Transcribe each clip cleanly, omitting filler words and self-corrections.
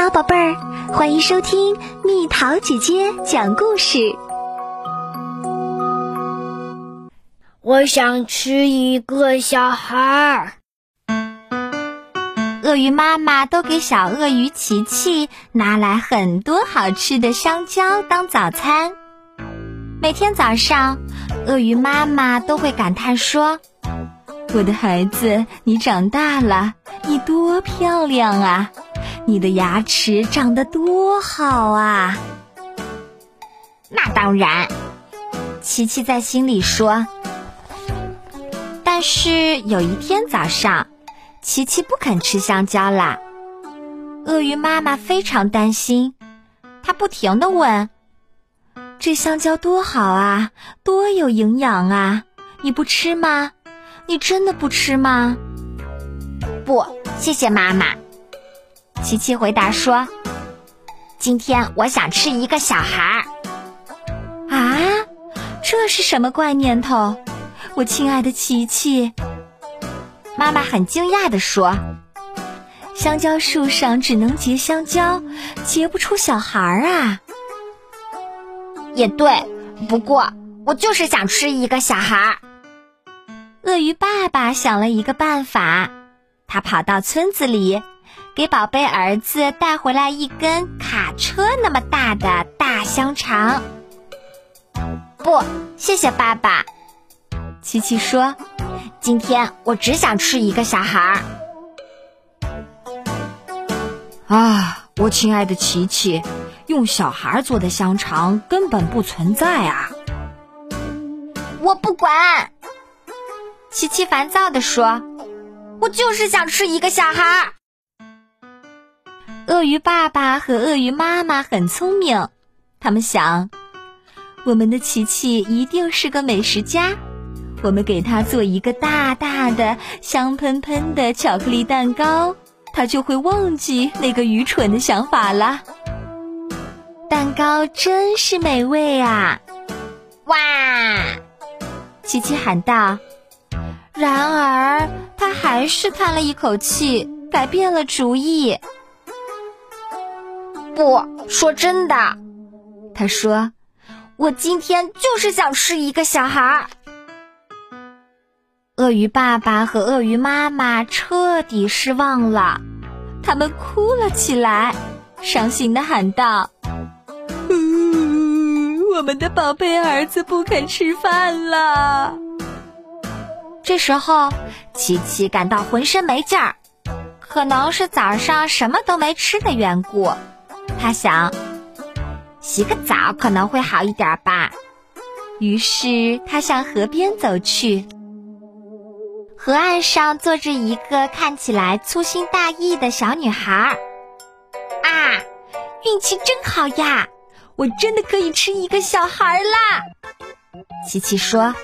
好宝贝儿，欢迎收听蜜桃姐姐讲故事。我想吃一个小孩儿。鳄鱼妈妈都给小鳄鱼琪琪拿来很多好吃的香蕉当早餐。每天早上，鳄鱼妈妈都会感叹说：我的孩子，你长大了，你多漂亮啊！你的牙齿长得多好啊！那当然，琪琪在心里说。但是有一天早上，琪琪不肯吃香蕉啦。鳄鱼妈妈非常担心，她不停地问：这香蕉多好啊，多有营养啊，你不吃吗？你真的不吃吗？不，谢谢妈妈。琪琪回答说：今天我想吃一个小孩儿。啊，这是什么怪念头？我亲爱的琪琪，妈妈很惊讶地说：香蕉树上只能结香蕉，结不出小孩儿啊。也对，不过我就是想吃一个小孩儿。鳄鱼爸爸想了一个办法，他跑到村子里给宝贝儿子带回来一根卡车那么大的大香肠。不，谢谢爸爸，琪琪说，今天我只想吃一个小孩儿。啊，我亲爱的琪琪，用小孩做的香肠根本不存在啊。我不管，琪琪烦躁地说，我就是想吃一个小孩儿。鳄鱼爸爸和鳄鱼妈妈很聪明，他们想，我们的琪琪一定是个美食家，我们给他做一个大大的香喷喷的巧克力蛋糕，他就会忘记那个愚蠢的想法了。蛋糕真是美味啊！哇！琪琪喊道。然而，他还是叹了一口气，改变了主意。不，说真的，他说，我今天就是想吃一个小孩儿。鳄鱼爸爸和鳄鱼妈妈彻底失望了，他们哭了起来，伤心地喊道：我们的宝贝儿子不肯吃饭了。这时候，琪琪感到浑身没劲儿，可能是早上什么都没吃的缘故。他想，洗个澡可能会好一点吧。于是他向河边走去。河岸上坐着一个看起来粗心大意的小女孩。啊，运气真好呀！我真的可以吃一个小孩啦！琪琪说。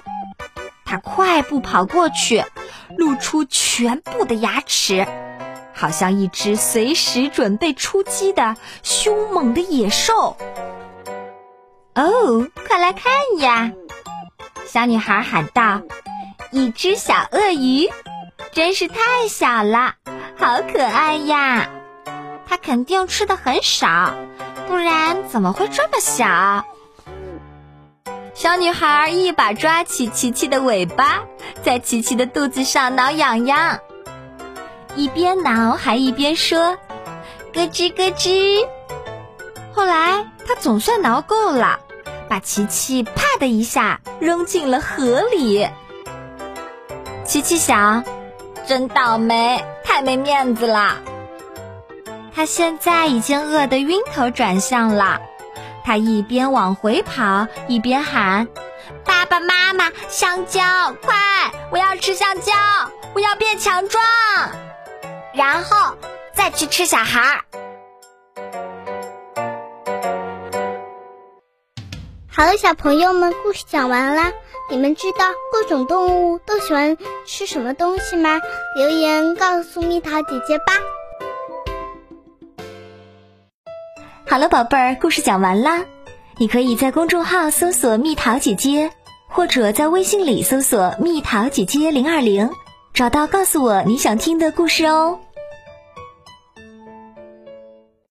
他快步跑过去，露出全部的牙齿，好像一只随时准备出击的凶猛的野兽。哦，快来看呀！小女孩喊道：一只小鳄鱼，真是太小了，好可爱呀！它肯定吃的很少，不然怎么会这么小？小女孩一把抓起琪琪的尾巴，在琪琪的肚子上挠痒痒。一边挠还一边说：咯吱咯吱。后来他总算挠够了，把琪琪啪的一下扔进了河里。琪琪想，真倒霉，太没面子了。他现在已经饿得晕头转向了，他一边往回跑一边喊：爸爸妈妈，香蕉，快，我要吃香蕉，我要变强壮。然后再去吃小孩儿。好了，小朋友们，故事讲完啦。你们知道各种动物都喜欢吃什么东西吗？留言告诉蜜桃姐姐吧。好了，宝贝儿，故事讲完啦。你可以在公众号搜索蜜桃姐姐，或者在微信里搜索蜜桃姐姐020，找到告诉我你想听的故事哦。